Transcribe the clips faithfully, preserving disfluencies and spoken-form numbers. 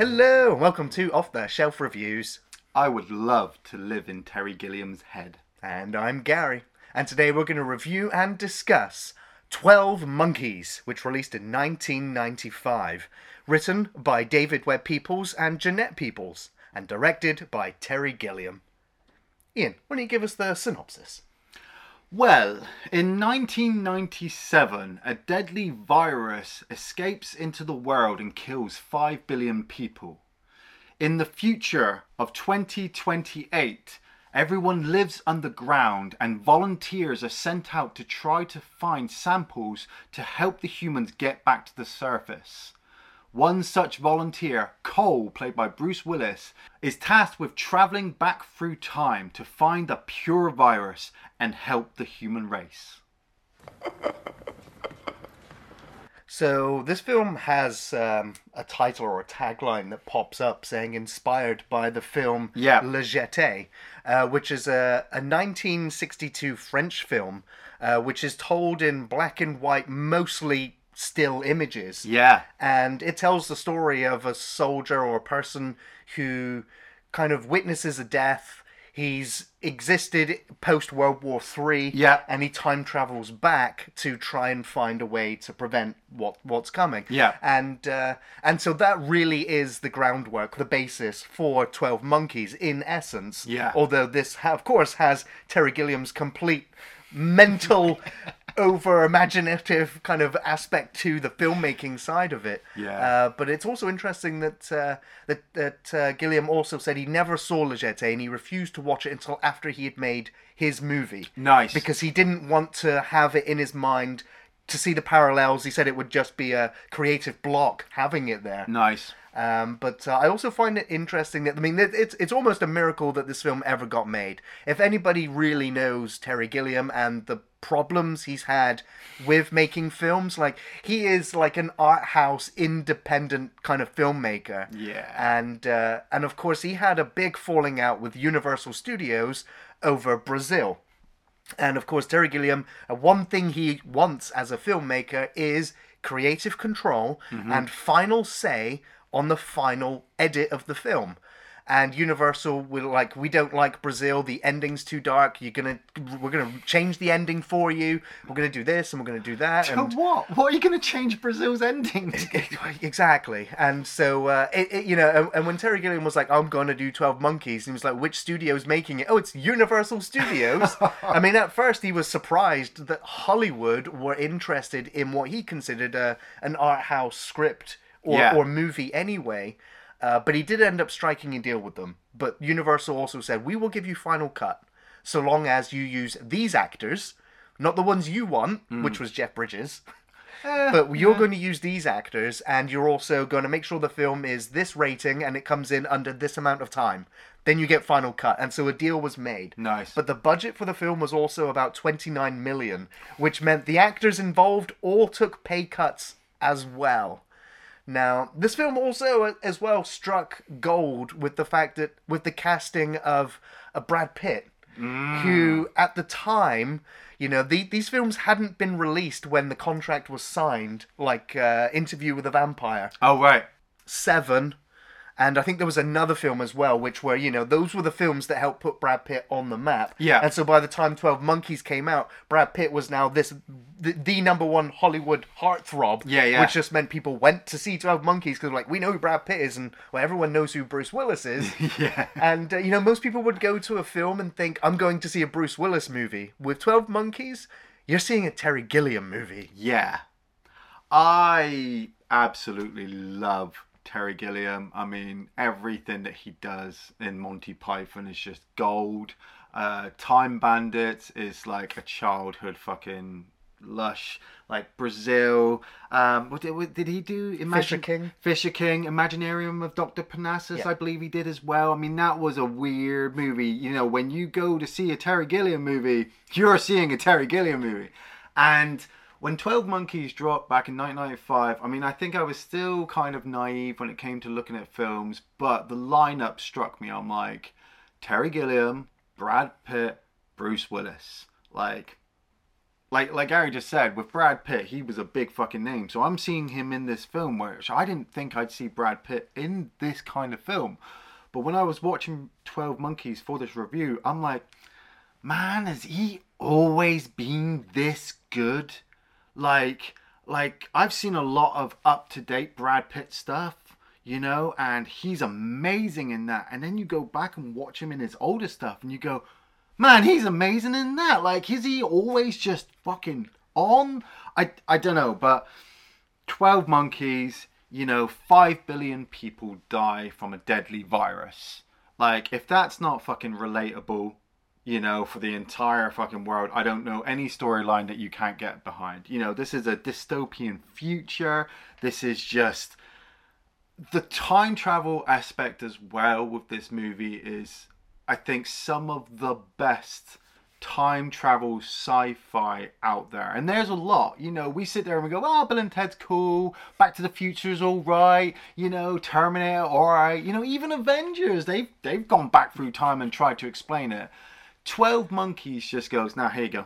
Hello, and welcome to Off the Shelf Reviews. I would love to live in Terry Gilliam's head. And I'm Gary, and today we're going to review and discuss Twelve Monkeys, which released in nineteen ninety-five, written by David Webb Peoples and Jeanette Peoples, and directed by Terry Gilliam. Ian, why don't you give us the synopsis? Well, in nineteen ninety-seven, a deadly virus escapes into the world and kills five billion people. In the future of twenty twenty-eight, everyone lives underground and volunteers are sent out to try to find samples to help the humans get back to the surface. One such volunteer, Cole, played by Bruce Willis, is tasked with travelling back through time to find a pure virus and help the human race. So this film has um, a title or a tagline that pops up saying inspired by the film yeah. La Jetée, uh, which is a, a nineteen sixty-two French film, uh, which is told in black and white, mostly still images. Yeah. And it tells the story of a soldier or a person who kind of witnesses a death. He's existed post-World War Three. Yeah. And he time travels back to try and find a way to prevent what what's coming. Yeah. And uh, and so that really is the groundwork, the basis for Twelve Monkeys in essence. Yeah. Although this, ha- of course, has Terry Gilliam's complete mental over imaginative kind of aspect to the filmmaking side of it. Yeah. Uh, but it's also interesting that uh, that, that uh, Gilliam also said he never saw La Jetée and he refused to watch it until after he had made his movie. Nice. Because he didn't want to have it in his mind to see the parallels. He said it would just be a creative block having it there. Nice. Um, but uh, I also find it interesting that, I mean, it, it's it's almost a miracle that this film ever got made. If anybody really knows Terry Gilliam and the problems he's had with making films, like, he is like an art house independent kind of filmmaker. Yeah. And, uh, and of course, he had a big falling out with Universal Studios over Brazil. And of course, Terry Gilliam, uh, one thing he wants as a filmmaker is creative control mm-hmm. and final say on the final edit of the film. And Universal will like, we don't like Brazil, the ending's too dark, you're gonna we're gonna change the ending for you, we're gonna do this and we're gonna do that. To and what? What are you gonna change Brazil's ending to? Exactly. And so uh, it, it, you know, and, and when Terry Gilliam was like, I'm gonna do Twelve Monkeys, and he was like, which studio's making it? Oh, it's Universal Studios. I mean, at first he was surprised that Hollywood were interested in what he considered a, an art house script or, yeah. or movie anyway, uh, but he did end up striking a deal with them. But Universal also said, we will give you final cut so long as you use these actors, not the ones you want, mm. which was Jeff Bridges, uh, but you're yeah. going to use these actors, and you're also going to make sure the film is this rating and it comes in under this amount of time. Then you get final cut. And so a deal was made. Nice. But the budget for the film was also about twenty-nine million dollars, which meant the actors involved all took pay cuts as well. Now, this film also, as well, struck gold with the fact that, with the casting of uh, Brad Pitt, mm. who, at the time, you know, the, these films hadn't been released when the contract was signed, like uh, Interview with a Vampire. Oh, right. Seven. And I think there was another film as well, which were, you know, those were the films that helped put Brad Pitt on the map. Yeah. And so by the time Twelve Monkeys came out, Brad Pitt was now this the, the number one Hollywood heartthrob. Yeah, yeah. Which just meant people went to see Twelve Monkeys because, like, we know who Brad Pitt is, and well, everyone knows who Bruce Willis is. yeah. And, uh, you know, most people would go to a film and think, I'm going to see a Bruce Willis movie. With Twelve Monkeys, you're seeing a Terry Gilliam movie. Yeah. I absolutely love Terry Gilliam. I mean, everything that he does in Monty Python is just gold. Uh, Time Bandits is like a childhood fucking lush. Like Brazil. Um, what did, what did he do? Imagine, Fisher King. Fisher King. Imaginarium of Dr Parnassus, yeah. I believe he did as well. I mean, that was a weird movie. You know, when you go to see a Terry Gilliam movie, you're seeing a Terry Gilliam movie. And when Twelve Monkeys dropped back in nineteen ninety-five, I mean, I think I was still kind of naive when it came to looking at films, but the lineup struck me. I'm like, Terry Gilliam, Brad Pitt, Bruce Willis. Like, like like Ari just said, with Brad Pitt, he was a big fucking name. So I'm seeing him in this film, which I didn't think I'd see Brad Pitt in this kind of film. But when I was watching twelve Monkeys for this review, I'm like, man, has he always been this good? Like, like I've seen a lot of up-to-date Brad Pitt stuff, you know, and he's amazing in that. And then you go back and watch him in his older stuff, and you go, man, he's amazing in that. Like, is he always just fucking on? I, I don't know, but twelve Monkeys, you know, five billion people die from a deadly virus. Like, if that's not fucking relatable, you know, for the entire fucking world, I don't know any storyline that you can't get behind. You know, this is a dystopian future. This is just... The time travel aspect as well with this movie is... I think some of the best time travel sci-fi out there. And there's a lot. You know, we sit there and we go, oh, Bill and Ted's cool. Back to the Future's all right. You know, Terminator, all right. You know, even Avengers, they've, they've gone back through time and tried to explain it. twelve Monkeys just goes, now, nah, here you go.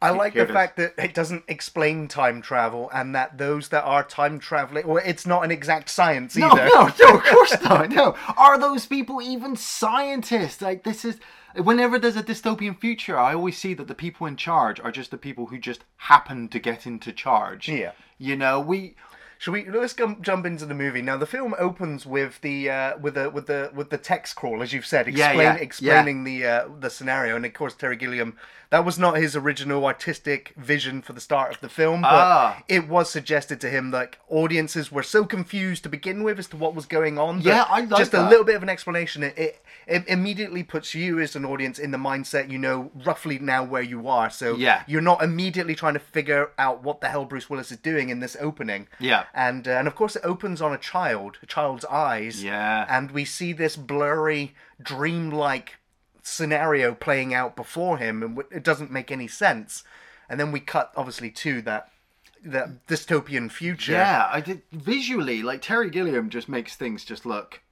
I like the fact that it doesn't explain time travel and that those that are time traveling... Well, it's not an exact science either. No, no, no, of course not. No. Are those people even scientists? Like, this is... Whenever there's a dystopian future, I always see that the people in charge are just the people who just happen to get into charge. Yeah. You know, we... Should we let's jump into the movie now? The film opens with the uh, with the with the with the text crawl, as you've said, explain, yeah, yeah, explaining yeah. the uh, the scenario, and of course Terry Gilliam. That was not his original artistic vision for the start of the film, but ah. it was suggested to him. Like, audiences were so confused to begin with as to what was going on. Yeah, I like just that. A little bit of an explanation. It, it it immediately puts you as an audience in the mindset. You know roughly now where you are, so yeah. you're not immediately trying to figure out what the hell Bruce Willis is doing in this opening. Yeah. And uh, and of course it opens on a child, a child's eyes. Yeah. And we see this blurry, dreamlike scenario playing out before him, and it doesn't make any sense. And then we cut, obviously, to that that dystopian future. Yeah, I did visually. Like, Terry Gilliam just makes things just look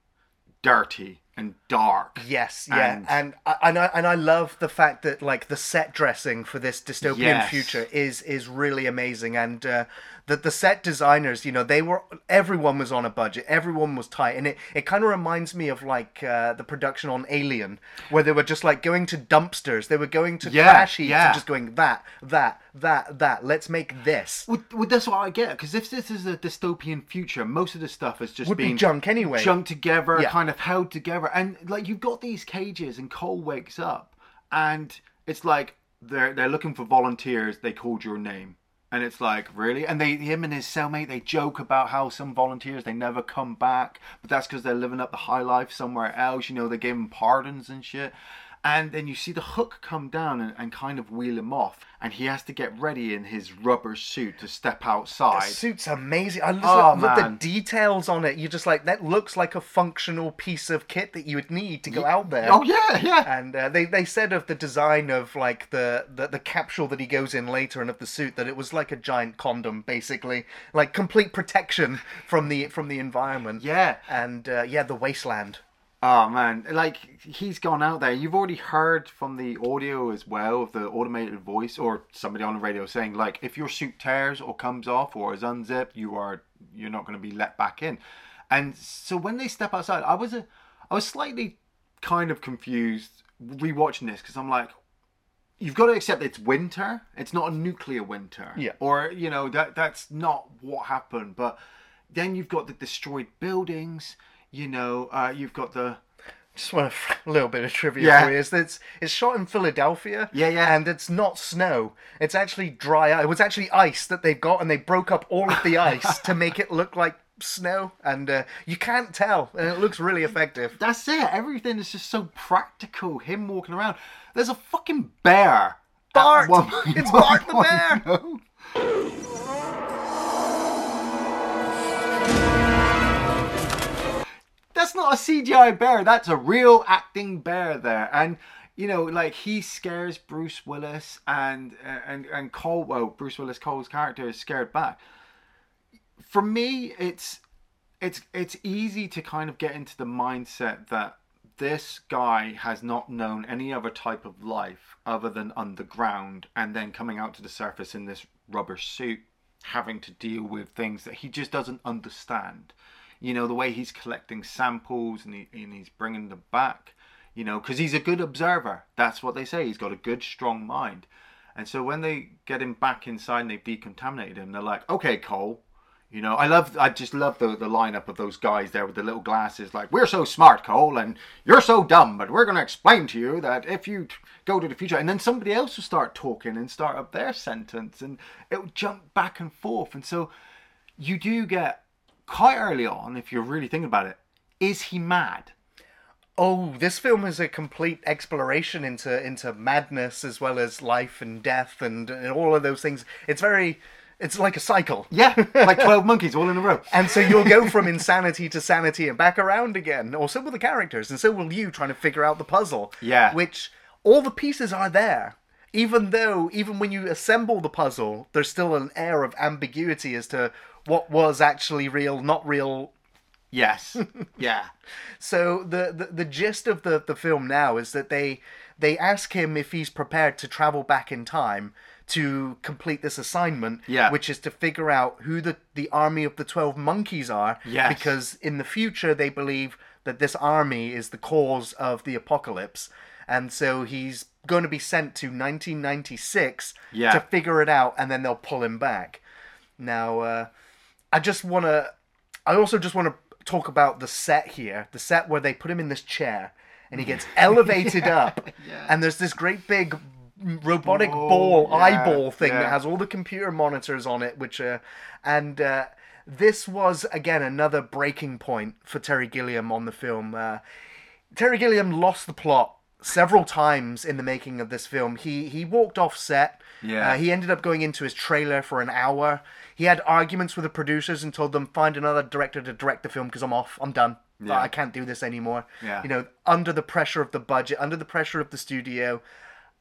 dirty and dark. Yes, yeah, and and I, and I and I love the fact that, like, the set dressing for this dystopian yes. future is is really amazing, and uh, that the set designers, you know, they were everyone was on a budget, everyone was tight, and it, it kind of reminds me of like uh, the production on Alien, where they were just like going to dumpsters, they were going to yeah, trash heaps, yeah. and just going that that that that. Let's make this. Well, well that's what I get, because if this is a dystopian future, most of the stuff is just would being be junk anyway, junk together, yeah. kind of held together. And, like, you've got these cages, and Cole wakes up, and it's like they're they're looking for volunteers. They called your name, and it's like, really? And they him and his cellmate, they joke about how some volunteers, they never come back, but that's because they're living up the high life somewhere else. You know, they gave them pardons and shit. And then you see the hook come down and, and kind of wheel him off. And he has to get ready in his rubber suit to step outside. The suit's amazing. I just oh, look at the details on it. You're just like, that looks like a functional piece of kit that you would need to go yeah. out there. Oh, yeah, yeah. And uh, they, they said of the design of, like, the, the, the capsule that he goes in later and of the suit that it was like a giant condom, basically. Like, complete protection from the, from the environment. Yeah. And, uh, yeah, the wasteland. Oh, man, like, he's gone out there. You've already heard from the audio as well of the automated voice or somebody on the radio saying, like, if your suit tears or comes off or is unzipped, you are, you're not going to be let back in. And so when they step outside, I was a, I was slightly kind of confused rewatching this, because I'm like, you've got to accept it's winter. It's not a nuclear winter. Yeah. Or, you know, that that's not what happened. But then you've got the destroyed buildings. You know, uh, you've got the... Just want a f- little bit of trivia yeah. for you. It's, it's shot in Philadelphia. Yeah, yeah. And it's not snow. It's actually dry ice. It was actually ice that they've got, and they broke up all of the ice to make it look like snow. And uh, you can't tell. And it looks really effective. That's it. Everything is just so practical. Him walking around. There's a fucking bear. Bart! One, it's one, Bart the bear! One, no. That's not a C G I bear. That's a real acting bear there. And, you know, like, he scares Bruce Willis and and and Cole. Well, Bruce Willis, Cole's character, is scared back. For me, it's it's it's easy to kind of get into the mindset that this guy has not known any other type of life other than underground, and then coming out to the surface in this rubber suit, having to deal with things that he just doesn't understand. You know, the way he's collecting samples and, he, and he's bringing them back, you know, because he's a good observer. That's what they say. He's got a good, strong mind. And so when they get him back inside and they've decontaminated him, they're like, okay, Cole. You know, I love, I just love the, the lineup of those guys there with the little glasses, like, we're so smart, Cole, and you're so dumb, but we're going to explain to you that if you t- go to the future, and then somebody else will start talking and start up their sentence, and it will jump back and forth. And so you do get, quite early on, if you're really thinking about it, is he mad? Oh, this film is a complete exploration into, into madness, as well as life and death, and, and all of those things. It's very... It's like a cycle. Yeah, like twelve monkeys all in a row. And so you'll go from insanity to sanity and back around again. Or so will the characters, and so will you trying to figure out the puzzle. Yeah. Which, all the pieces are there. Even though, even when you assemble the puzzle, there's still an air of ambiguity as to what was actually real, not real. Yes. Yeah. So the, the, the gist of the, the film now is that they they ask him if he's prepared to travel back in time to complete this assignment, yeah. which is to figure out who the, the army of the twelve monkeys are, yes. because in the future they believe that this army is the cause of the apocalypse, and so he's going to be sent to nineteen ninety-six yeah. to figure it out, and then they'll pull him back. Now, uh, I just want to... I also just want to talk about the set here, the set where they put him in this chair, and he gets elevated yeah. up, yeah. and there's this great big... robotic oh, ball yeah, eyeball thing yeah. that has all the computer monitors on it, which uh, and uh, this was again another breaking point for Terry Gilliam on the film. uh, Terry Gilliam lost the plot several times in the making of this film. He he walked off set, yeah uh, he ended up going into his trailer for an hour. He had arguments with the producers and told them, find another director to direct the film because I'm off, I'm done. yeah. I can't do this anymore. yeah. You know, under the pressure of the budget, under the pressure of the studio.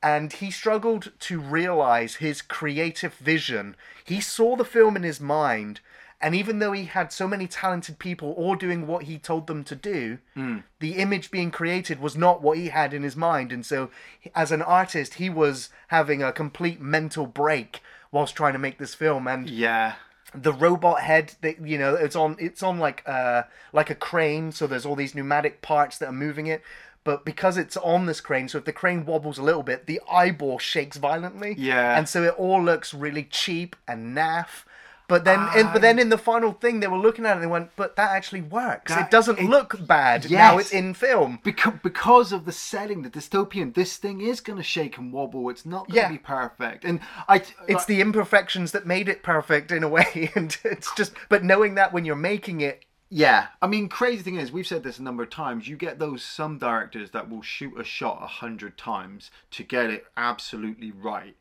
And he struggled to realize his creative vision. He saw the film in his mind, and even though he had so many talented people all doing what he told them to do, mm. the image being created was not what he had in his mind. And so, as an artist, he was having a complete mental break whilst trying to make this film. And yeah. the robot head, that, you know, it's on, it's on like uh, like a crane. So there's all these pneumatic parts that are moving it. But because it's on this crane, so if the crane wobbles a little bit, the eyeball shakes violently. Yeah. And so it all looks really cheap and naff. But then, I... in, but then in the final thing, they were looking at it and they went, but that actually works. That, it doesn't it, look bad. Yes. Now it's in film. Because, because of the setting, the dystopian, this thing is going to shake and wobble. It's not going to yeah. be perfect. And I, It's like... the imperfections that made it perfect in a way. And it's just, but knowing that when you're making it, yeah, I mean, crazy thing is, we've said this a number of times, you get those some directors that will shoot a shot a hundred times to get it absolutely right.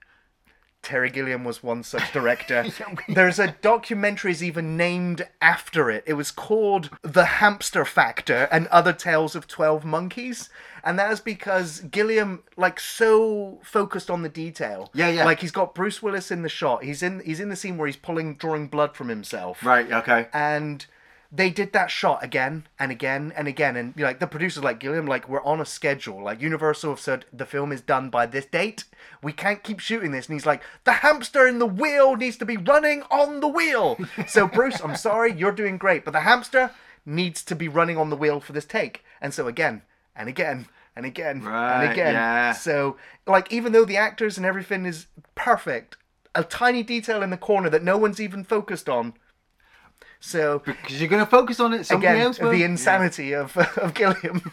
Terry Gilliam was one such director. There's a documentary is even named after it. It was called The Hamster Factor and Other Tales of twelve Monkeys. And that is because Gilliam, like, so focused on the detail. Yeah, yeah. Like, he's got Bruce Willis in the shot. He's in, he's in the scene where he's pulling, drawing blood from himself. Right, okay. And... they did that shot again and again and again. And like the producers, like Gilliam, like, we're on a schedule. Like, Universal have said the film is done by this date. We can't keep shooting this. And he's like, the hamster in the wheel needs to be running on the wheel. So, Bruce, I'm sorry, you're doing great. But the hamster needs to be running on the wheel for this take. And so again and again and again right, and again. Yeah. So, like, even though the actors and everything is perfect, a tiny detail in the corner that no one's even focused on. So, because you're going to focus on it, something else will. The insanity yeah. of of Gilliam.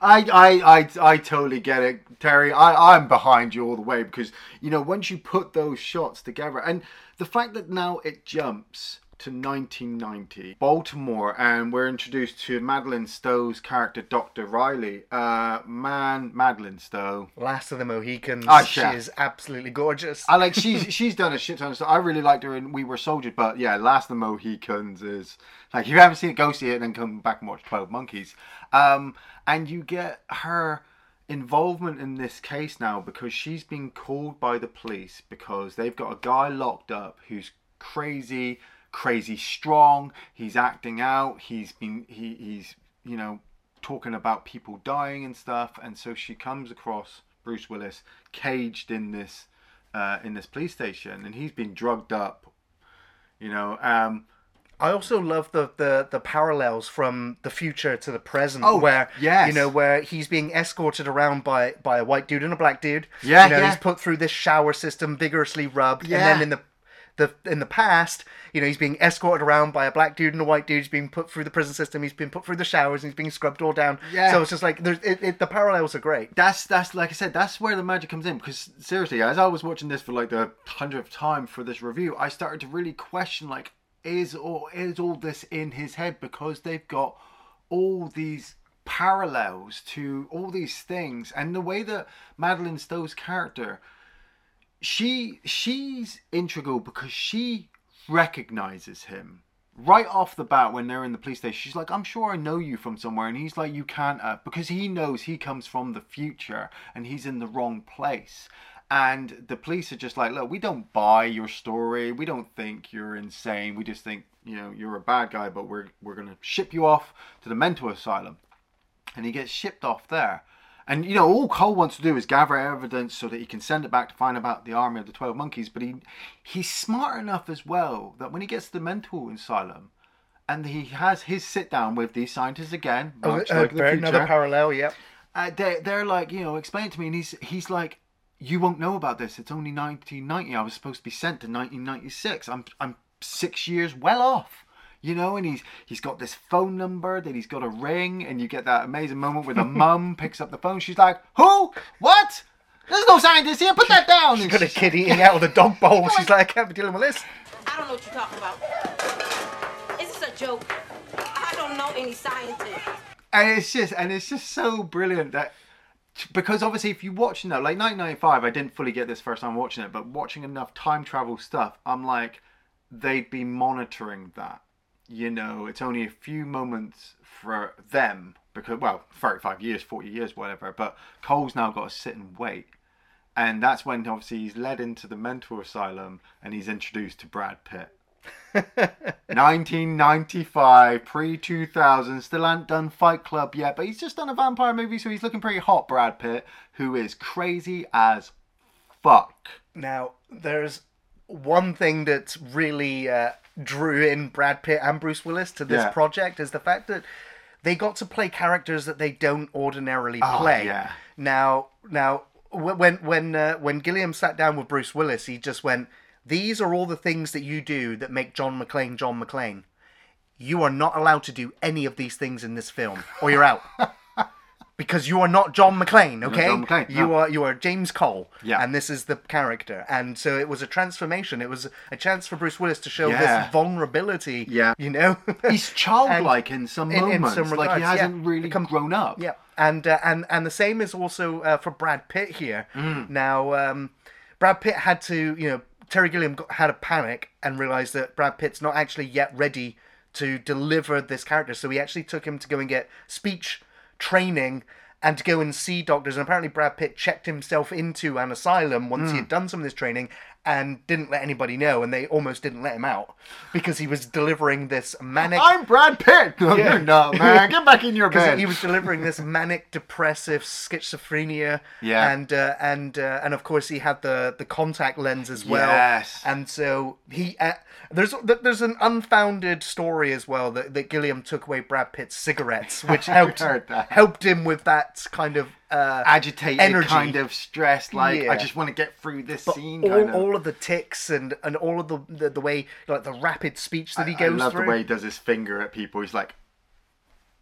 I, I I I totally get it, Terry. I I'm behind you all the way, because, you know, once you put those shots together, and the fact that now it jumps to nineteen ninety, Baltimore, and we're introduced to Madeline Stowe's character, Doctor Riley. Uh, man, Madeline Stowe, Last of the Mohicans. Oh, she yeah. is absolutely gorgeous. I like she's she's done a shit ton of stuff. I really liked her in We Were Soldiers, but yeah, Last of the Mohicans is like, if you haven't seen it, go see it, and then come back and watch twelve Monkeys. Um, and you get her involvement in this case now, because she's been called by the police because they've got a guy locked up who's crazy. Crazy strong. He's acting out. He's been. He, he's. You know, talking about people dying and stuff, and so she comes across Bruce Willis caged in this uh, in this police station, and he's been drugged up, you know. Um, I also love the, the the parallels from the future to the present. Oh, where yes. you know, where he's being escorted around by, by a white dude and a black dude. Yeah, you know, yeah. he's put through this shower system, vigorously rubbed, yeah. and then in the The, in the past, you know, he's being escorted around by a black dude and a white dude. He's being put through the prison system. He's been put through the showers. And he's being scrubbed all down. Yeah. So it's just like, it, it, the parallels are great. That's, that's like I said, that's where the magic comes in. Because seriously, as I was watching this for like the hundredth time for this review, I started to really question, like, is all, is all this in his head? Because they've got all these parallels to all these things. And the way that Madeline Stowe's character... She she's integral because she recognizes him right off the bat when they're in the police station. She's like, "I'm sure I know you from somewhere," and he's like, "You can't," uh, because he knows he comes from the future and he's in the wrong place. And the police are just like, "Look, we don't buy your story. We don't think you're insane. We just think, you know, you're a bad guy, but we're we're gonna ship you off to the mental asylum." And he gets shipped off there. And, you know, all Cole wants to do is gather evidence so that he can send it back to find about the army of the twelve monkeys. But he he's smart enough as well that when he gets to the mental asylum and he has his sit-down with these scientists again, much oh, like uh, the future, another parallel, yep. Uh, they, they're like, you know, explain it to me. And he's, he's like, you won't know about this. It's only nineteen ninety. I was supposed to be sent to nineteen ninety-six. I'm I'm six years well off. You know, and he's he's got this phone number that he's got to ring, and you get that amazing moment where the mum picks up the phone. She's like, "Who? What? There's no scientist here. Put that down." She's and got she's, a kid eating out of the dog bowl. She's like, "I can't be dealing with this. I don't know what you're talking about. Is this a joke? I don't know any scientists." And it's just, and it's just so brilliant that, because obviously if you watch now, like nineteen ninety-five, I didn't fully get this first time watching it, but watching enough time travel stuff, I'm like, they'd be monitoring that. You know, it's only a few moments for them because, well, thirty-five years, forty years, whatever. But Cole's now got to sit and wait. And that's when, obviously, he's led into the mental asylum and he's introduced to Brad Pitt. nineteen ninety-five, pre two thousand, still ain't done Fight Club yet. But he's just done a vampire movie, so he's looking pretty hot, Brad Pitt, who is crazy as fuck. Now, there's one thing that's really... Uh... drew in Brad Pitt and Bruce Willis to this yeah. project is the fact that they got to play characters that they don't ordinarily oh, play. Yeah. Now, now when when uh, when Gilliam sat down with Bruce Willis, he just went, "These are all the things that you do that make John McClane John McClane. You are not allowed to do any of these things in this film, or you're out." Because you are not John McClane, okay? John McClane, no. You are you are James Cole, yeah. And this is the character. And so it was a transformation. It was a chance for Bruce Willis to show yeah. this vulnerability, yeah. you know? He's childlike in some moments. In, in some regards, like he hasn't yeah. really Become, grown up. Yeah, and, uh, and, and the same is also uh, for Brad Pitt here. Mm. Now, um, Brad Pitt had to, you know, Terry Gilliam got, had a panic and realised that Brad Pitt's not actually yet ready to deliver this character. So he actually took him to go and get speech training and to go and see doctors, and apparently Brad Pitt checked himself into an asylum once mm. he had done some of this training and didn't let anybody know, and they almost didn't let him out because he was delivering this manic I'm Brad Pitt no, yeah. you're not, man, get back in your bed. He was delivering this manic depressive schizophrenia, yeah and uh, and uh, and of course he had the the contact lens as well, yes and so he uh, there's there's an unfounded story as well that, that Gilliam took away Brad Pitt's cigarettes, which helped helped him with that kind of Uh, agitated energy. Kind of stressed, like yeah. I just want to get through this but scene all, kind of. All of the tics and, and all of the, the the way, like the rapid speech that I, he goes through. I love through. The way he does his finger at people. He's like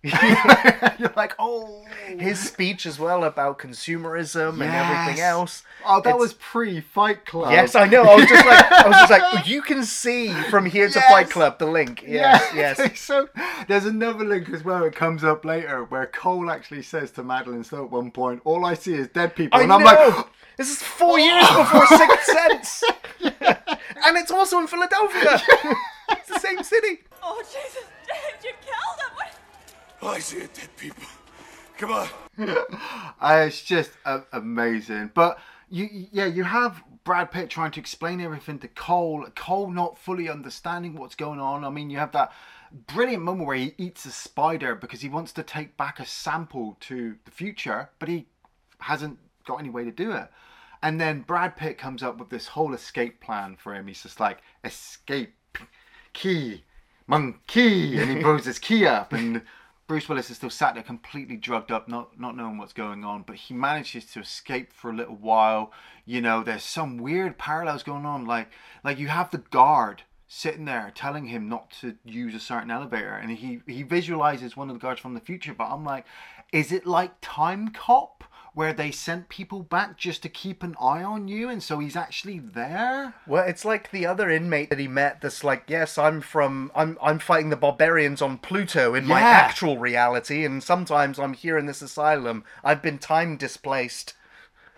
you're like, oh, his speech as well about consumerism yes. and everything else. Oh, that it's... was pre-Fight Club. Yes, I know. I was just like, I was just like, you can see from here yes. to Fight Club the link. Yes, yes. yes. So there's another link as well. It comes up later where Cole actually says to Madeline Stowe at one point, "All I see is dead people," I and I'm know. like, this is four years before Sixth Sense, and it's also in Philadelphia. It's the same city. Oh Jesus, Dad, you killed him. What? Oh, I see it, dead people. Come on. It's just uh, amazing. But, you, yeah, you have Brad Pitt trying to explain everything to Cole. Cole not fully understanding what's going on. I mean, you have that brilliant moment where he eats a spider because he wants to take back a sample to the future, but he hasn't got any way to do it. And then Brad Pitt comes up with this whole escape plan for him. He's just like, escape key, monkey, and he blows his key up, and Bruce Willis is still sat there completely drugged up, not not knowing what's going on, but he manages to escape for a little while. You know, there's some weird parallels going on, like like you have the guard sitting there telling him not to use a certain elevator, and he he visualizes one of the guards from the future, but I'm like, is it like Time Cop, where they sent people back just to keep an eye on you, and so he's actually there? Well, it's like the other inmate that he met that's like, yes, I'm from, I'm I'm fighting the barbarians on Pluto in yeah. my actual reality, and sometimes I'm here in this asylum. I've been time displaced.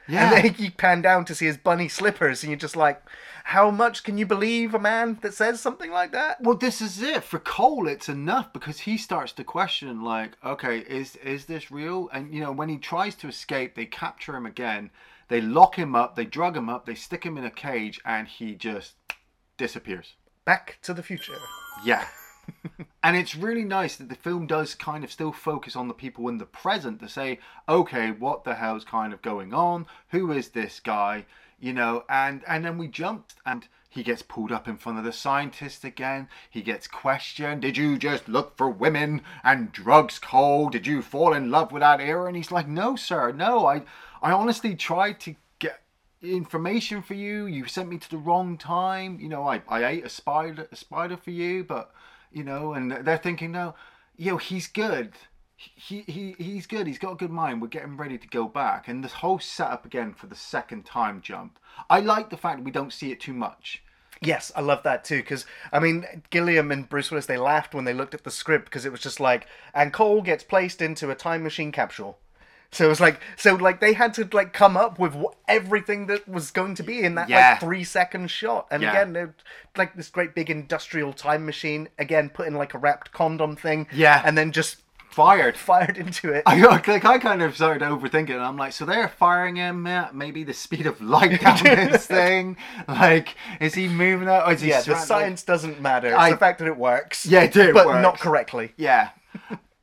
Yeah. And then you pan down to see his bunny slippers, and you're just like, how much can you believe a man that says something like that? Well, this is it. For Cole, it's enough, because he starts to question, like, okay, is is this real? And, you know, when he tries to escape, they capture him again. They lock him up. They drug him up. They stick him in a cage, and he just disappears. Back to the Future. Yeah. And it's really nice that the film does kind of still focus on the people in the present to say, okay, what the hell's kind of going on? Who is this guy? You know, and, and then we jumped, and he gets pulled up in front of the scientist again. He gets questioned. Did you just look for women and drugs, Cole? Did you fall in love with that era? And he's like, no, sir, no. I, I honestly tried to get information for you. You sent me to the wrong time. You know, I, I ate a spider, a spider for you, but... You know, and they're thinking, no, yo, he's good. He he he's good. He's got a good mind. We're getting ready to go back. And this whole setup again for the second time jump. I like the fact we don't see it too much. Yes, I love that too. Because, I mean, Gilliam and Bruce Willis, they laughed when they looked at the script, because it was just like, and Cole gets placed into a time machine capsule. So it was like, so like they had to like come up with wh- everything that was going to be in that yeah. like three second shot. And yeah. again, they're like this great big industrial time machine, again, put in like a wrapped condom thing. Yeah. And then just fired. Fired into it. I, like, I kind of started overthinking it. I'm like, so they're firing him at maybe the speed of light down this thing. Like, is he moving out? Or is he yeah, the science doesn't matter. It's I, the fact that it works. Yeah, it did. But works. Not correctly. Yeah.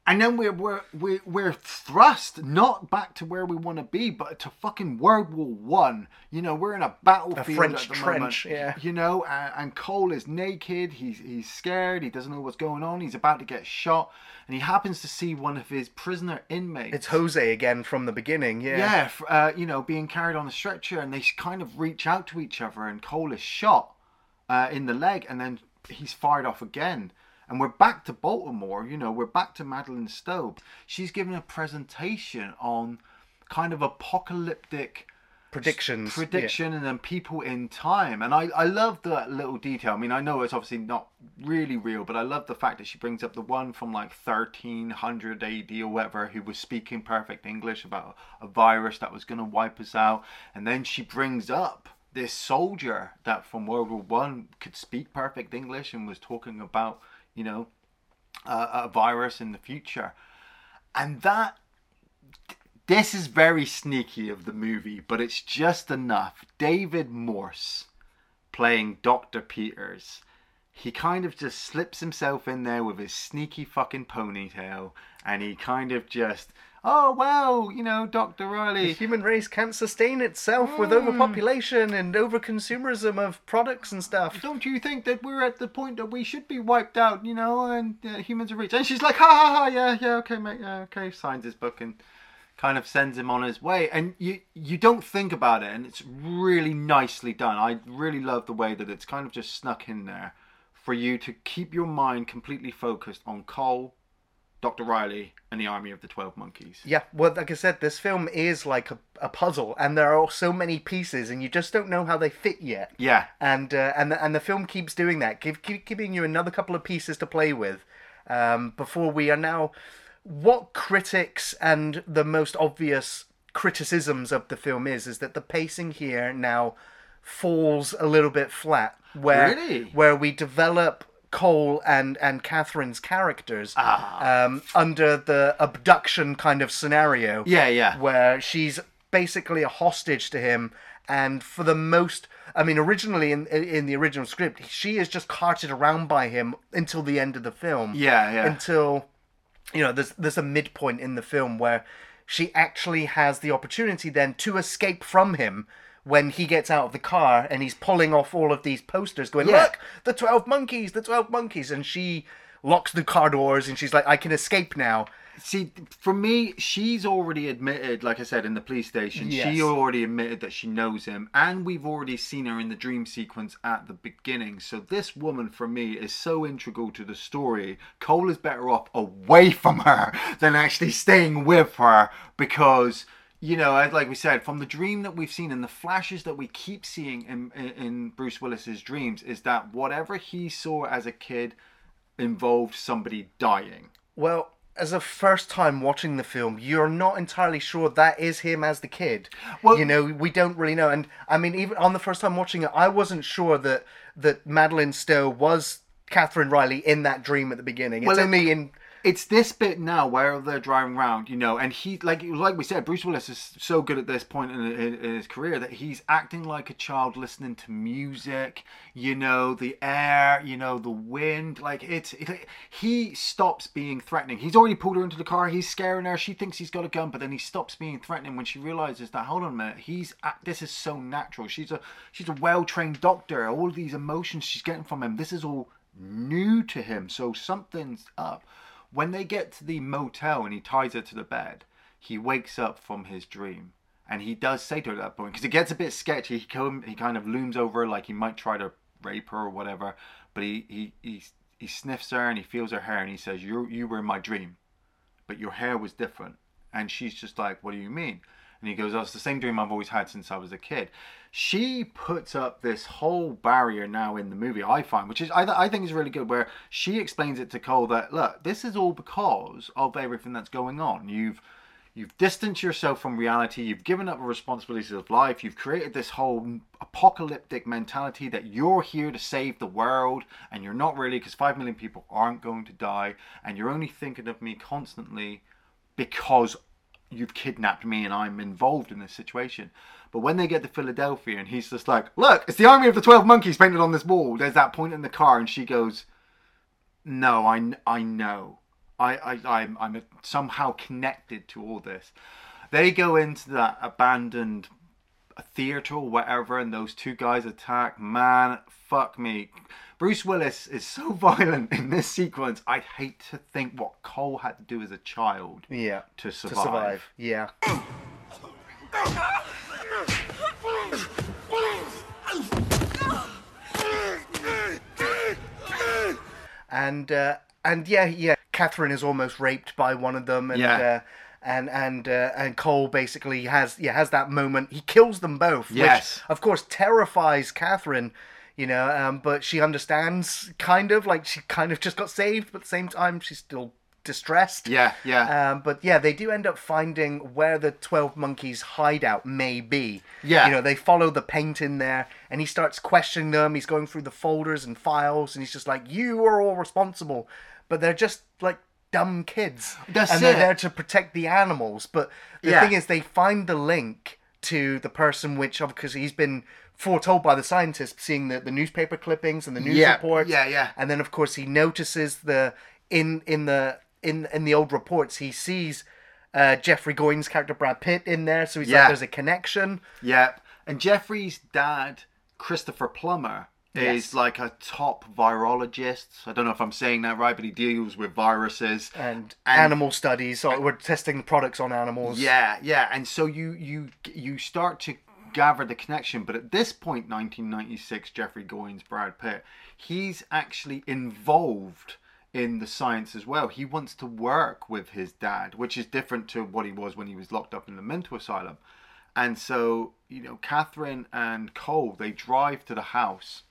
And then we're, we're, we're, we're thrust not back to where we want to be, but to fucking World War One. You know, we're in a battlefield, a French at the trench, moment. Yeah. You know, and, and Cole is naked. He's he's scared. He doesn't know what's going on. He's about to get shot, and he happens to see one of his prisoner inmates. It's Jose again from the beginning. Yeah. Yeah. Uh, you know, being carried on a stretcher, and they kind of reach out to each other, and Cole is shot uh, in the leg, and then he's fired off again. And we're back to Baltimore, you know, we're back to Madeline Stowe. She's giving a presentation on kind of apocalyptic predictions, prediction yeah. and then people in time. And I, I love that little detail. I mean, I know it's obviously not really real, but I love the fact that she brings up the one from like thirteen hundred A D or whatever, who was speaking perfect English about a virus that was going to wipe us out. And then she brings up this soldier that from World War One could speak perfect English and was talking about, you know, uh, a virus in the future. And that, this is very sneaky of the movie, but it's just enough. David Morse playing Doctor Peters, he kind of just slips himself in there with his sneaky fucking ponytail, and he kind of just, oh, well, you know, Doctor Riley, the human race can't sustain itself mm. with overpopulation and overconsumerism of products and stuff. Don't you think that we're at the point that we should be wiped out, you know, and uh, humans are rich? And she's like, ha ha ha, yeah, yeah, okay, mate, yeah, okay, signs his book and kind of sends him on his way. And you, you don't think about it, and it's really nicely done. I really love the way that it's kind of just snuck in there for you to keep your mind completely focused on Cole, Doctor Riley, and the Army of the Twelve Monkeys. Yeah, well, like I said, this film is like a, a puzzle, and there are so many pieces, and you just don't know how they fit yet. Yeah. And uh, and, the, and the film keeps doing that, give, keep giving you another couple of pieces to play with um, before we are now... What critics and the most obvious criticisms of the film is, is that the pacing here now falls a little bit flat. Where, really? Where we develop... Cole and, and Catherine's characters ah. um, under the abduction kind of scenario. Yeah, yeah. Where she's basically a hostage to him. And for the most, I mean, originally in in the original script, she is just carted around by him until the end of the film. Yeah, yeah. Until, you know, there's there's a midpoint in the film where she actually has the opportunity then to escape from him when he gets out of the car and he's pulling off all of these posters going, yeah. Look, the twelve monkeys, the twelve monkeys. And she locks the car doors and she's like, I can escape now. See, for me, she's already admitted, like I said, in the police station, yes. She already admitted that she knows him. And we've already seen her in the dream sequence at the beginning. So this woman, for me, is so integral to the story. Cole is better off away from her than actually staying with her because... You know, like we said, from the dream that we've seen and the flashes that we keep seeing in, in, in Bruce Willis's dreams is that whatever he saw as a kid involved somebody dying. Well, as a first time watching the film, you're not entirely sure that is him as the kid. Well, you know, we don't really know. And I mean, even on the first time watching it, I wasn't sure that, that Madeline Stowe was Catherine Riley in that dream at the beginning. It's well, only it... in... It's this bit now where they're driving around, you know, and he, like like we said, Bruce Willis is so good at this point in, in, in his career that he's acting like a child listening to music, you know, the air, you know, the wind. Like, it's, it, he stops being threatening. He's already pulled her into the car. He's scaring her. She thinks he's got a gun, but then he stops being threatening when she realizes that, hold on a minute, he's, this is so natural. She's a, she's a well-trained doctor. All these emotions she's getting from him, this is all new to him. So something's up. When they get to the motel and he ties her to the bed, he wakes up from his dream. And he does say to her at that point, because it gets a bit sketchy. He kind of looms over her like he might try to rape her or whatever. But he he, he, he sniffs her and he feels her hair and he says, you you were in my dream, but your hair was different. And she's just like, what do you mean? And he goes, oh, it's the same dream I've always had since I was a kid. She puts up this whole barrier now in the movie, I find, which is I, th- I think is really good, where she explains it to Cole that, look, this is all because of everything that's going on. You've you've distanced yourself from reality. You've given up the responsibilities of life. You've created this whole apocalyptic mentality that you're here to save the world, and you're not really, because five million people aren't going to die, and you're only thinking of me constantly because you've kidnapped me and I'm involved in this situation. But when they get to Philadelphia and he's just like, look, it's the army of the twelve monkeys painted on this wall. There's that point in the car and she goes, no, I, I know. I, I, I'm, I'm somehow connected to all this. They go into that abandoned theater or whatever and those two guys attack. Man, fuck me. Bruce Willis is so violent in this sequence. I hate to think what Cole had to do as a child yeah, to survive. To survive, yeah. And uh, and yeah, yeah. Catherine is almost raped by one of them, and yeah. uh, and and uh, and Cole basically has yeah has that moment. He kills them both, yes. Which of course terrifies Catherine. You know, um, but she understands, kind of, like she kind of just got saved, but at the same time, she's still distressed. Yeah, yeah. Um, but yeah, they do end up finding where the twelve monkeys' hideout may be. Yeah. You know, they follow the paint in there, and he starts questioning them. He's going through the folders and files, and he's just like, you are all responsible. But they're just, like, dumb kids. That's and it. They're there to protect the animals. But the yeah. thing is, they find the link to the person, which, obviously, he's been... foretold by the scientist, seeing the, the newspaper clippings and the news yeah, reports. Yeah, yeah. And then of course he notices the in in the in in the old reports he sees uh, Jeffrey Goines' character Brad Pitt in there, so he's yeah. like, there's a connection. Yeah. And Jeffrey's dad, Christopher Plummer, is yes. like a top virologist. I don't know if I'm saying that right, but he deals with viruses and, and animal studies. So and, we're testing products on animals. Yeah, yeah. And so you you you start to gather the connection, but at this point, nineteen ninety-six, Jeffrey Goines, Brad Pitt, he's actually involved in the science as well. He wants to work with his dad, which is different to what he was when he was locked up in the mental asylum. And so, you know, Catherine and Cole, they drive to the house,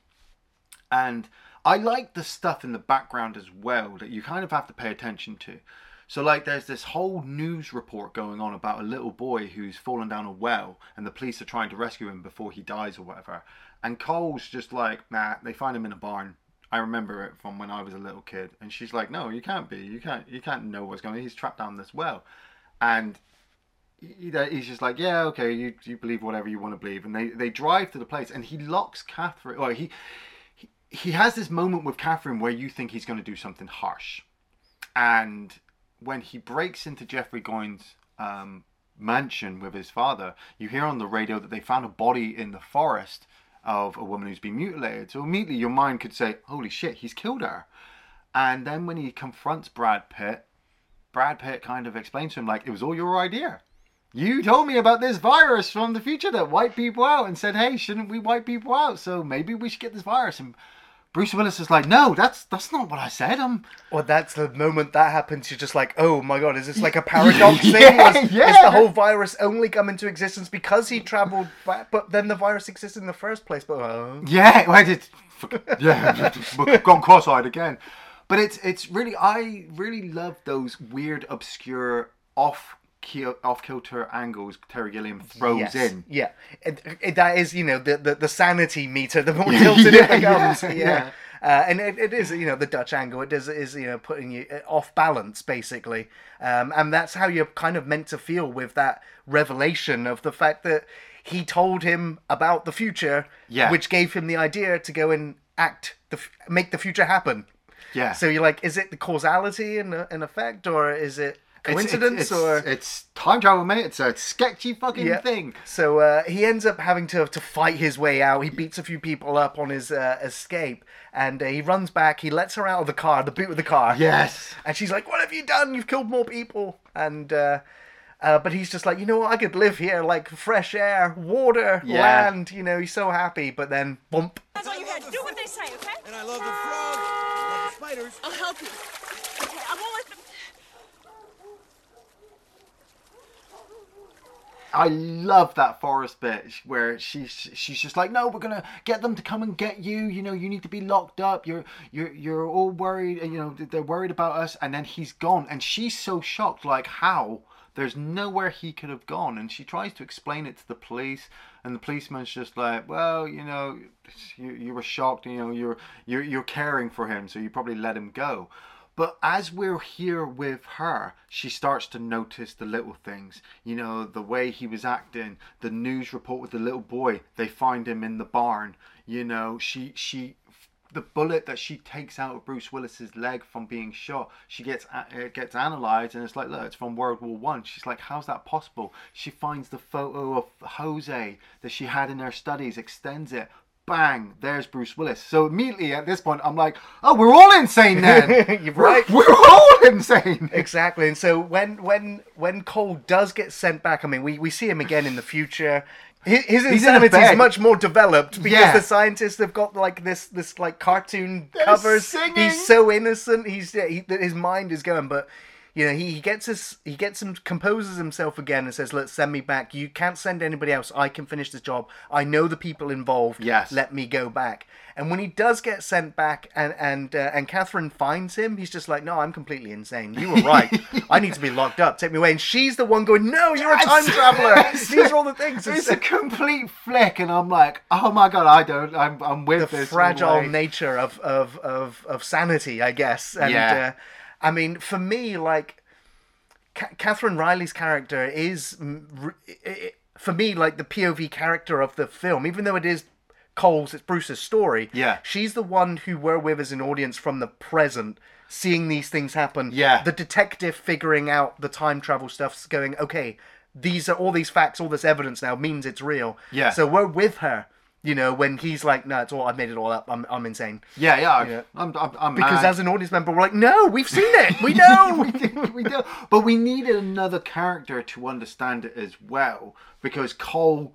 and I like the stuff in the background as well that you kind of have to pay attention to. So, like, there's this whole news report going on about a little boy who's fallen down a well and the police are trying to rescue him before he dies or whatever. And Cole's just like, nah, they find him in a barn. I remember it from when I was a little kid. And she's like, no, you can't be. You can't You can't know what's going on. He's trapped down this well. And you know, he's just like, yeah, okay, you you believe whatever you want to believe. And they, they drive to the place, and he locks Catherine, or he, he he has this moment with Catherine where you think he's going to do something harsh. And when he breaks into Jeffrey Goines' um, mansion with his father, you hear on the radio that they found a body in the forest of a woman who's been mutilated. So immediately your mind could say, holy shit, he's killed her. And then when he confronts Brad Pitt, Brad Pitt kind of explains to him, like, it was all your idea. You told me about this virus from the future that wiped people out and said, hey, shouldn't we wipe people out? So maybe we should get this virus. And Bruce Willis is like, no, that's that's not what I said. Um, well, that's the moment that happens. You're just like, oh my God, is this like a paradox yeah, thing? Or is, yeah. is the whole virus only come into existence because he traveled back? But then the virus existed in the first place. But uh... yeah, well, it's yeah, gone cross-eyed again. But it's it's really, I really love those weird, obscure, off. off-kilter angles Terry Gilliam throws yes. in. Yeah. It, it, that is, you know, the, the, the sanity meter, the more tilted yeah, it becomes. Yeah. yeah. yeah. Uh, and it, it is, you know, the Dutch angle. It is, is you know, putting you off balance, basically. Um, and that's how you're kind of meant to feel with that revelation of the fact that he told him about the future, yeah. which gave him the idea to go and act, the make the future happen. Yeah. So you're like, is it the causality and an effect, or is it coincidence? It's, it's, or it's, it's time travel, mate. It's a sketchy fucking yeah. thing. So uh, he ends up having to to fight his way out. He beats a few people up on his uh, escape, and uh, he runs back. He lets her out of the car, the boot of the car. Yes. And she's like, "What have you done? You've killed more people." And uh, uh, but he's just like, "You know what? I could live here, like fresh air, water, yeah. land." You know, he's so happy. But then, bump. That's all you had to do. What they say, okay? And I love the frogs. I love the spiders. I'll help you. Okay, I won't let them. I love that forest bit where she's she's just like, no, we're gonna get them to come and get you. You know, you need to be locked up. You're you're you're all worried. You know, they're worried about us. And then he's gone, and she's so shocked, like how there's nowhere he could have gone. And she tries to explain it to the police, and the policeman's just like, well, you know, you you were shocked. You know, you're you're you're caring for him, so you probably let him go. But as we're here with her, she starts to notice the little things. You know, the way he was acting, the news report with the little boy, they find him in the barn. You know, she, she, the bullet that she takes out of Bruce Willis's leg from being shot, she gets, it gets analyzed, and it's like, look, it's from World War One. She's like, how's that possible? She finds the photo of Jose that she had in her studies, extends it. Bang, there's Bruce Willis. So immediately at this point, I'm like, oh, we're all insane then. You're right. We're, we're all insane. Exactly. And so when when when Cole does get sent back, I mean, we, we see him again in the future. His, his insanity is much more developed because yeah. the scientists have got like this this like cartoon They're covers. Singing. He's so innocent. He's he, his mind is going, but you know, he, he gets his he gets him composes himself again and says, "Look, send me back. You can't send anybody else. I can finish this job. I know the people involved. Yes. Let me go back." And when he does get sent back, and and uh, and Catherine finds him, he's just like, "No, I'm completely insane. You were right. I need to be locked up. Take me away." And she's the one going, "No, you're a time traveler. These are all the things." It's a complete flick, and I'm like, "Oh my God, I don't. I'm I'm with the this." The fragile nature of of of of sanity, I guess. And, yeah. Uh, I mean, for me, like, C- Catherine Riley's character is, r- it, for me, like, the P O V character of the film. Even though it is Cole's, it's Bruce's story. Yeah. She's the one who we're with as an audience from the present, seeing these things happen. Yeah. The detective figuring out the time travel stuff's going, okay, these are all these facts, all this evidence now means it's real. Yeah. So we're with her. You know, when he's like, no, it's all, I've made it all up. I'm I'm insane. Yeah, yeah. You know? I'm, I'm, I'm Because mad. As an audience member, we're like, no, we've seen it. We know. we, do, we do. But we needed another character to understand it as well. Because Cole,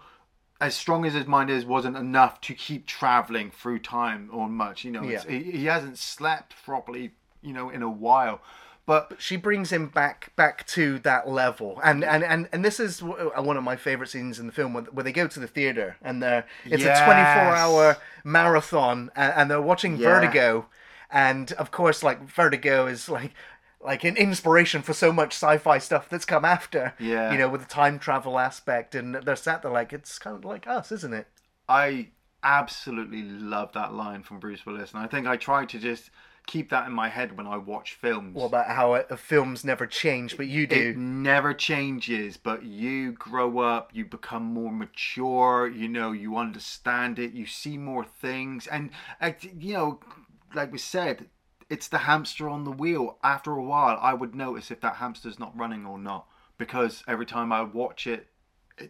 as strong as his mind is, wasn't enough to keep traveling through time or much. You know, yeah. it's, he, he hasn't slept properly, you know, in a while. But, but she brings him back back to that level, and and, and, and this is one of my favourite scenes in the film, where, where they go to the theatre, and they're it's yes. a twenty-four hour marathon, and, and they're watching yeah. Vertigo, and of course, like Vertigo is like like an inspiration for so much sci-fi stuff that's come after, yeah. you know, with the time travel aspect, and they're sat there like, it's kind of like us, isn't it? I absolutely love that line from Bruce Willis, and I think I tried to just keep that in my head when I watch films. What about how it, uh, films never change, but you do? It never changes, but you grow up, you become more mature, you know, you understand it, you see more things. And, uh, you know, like we said, it's the hamster on the wheel. After a while, I would notice if that hamster's not running or not, because every time I watch it,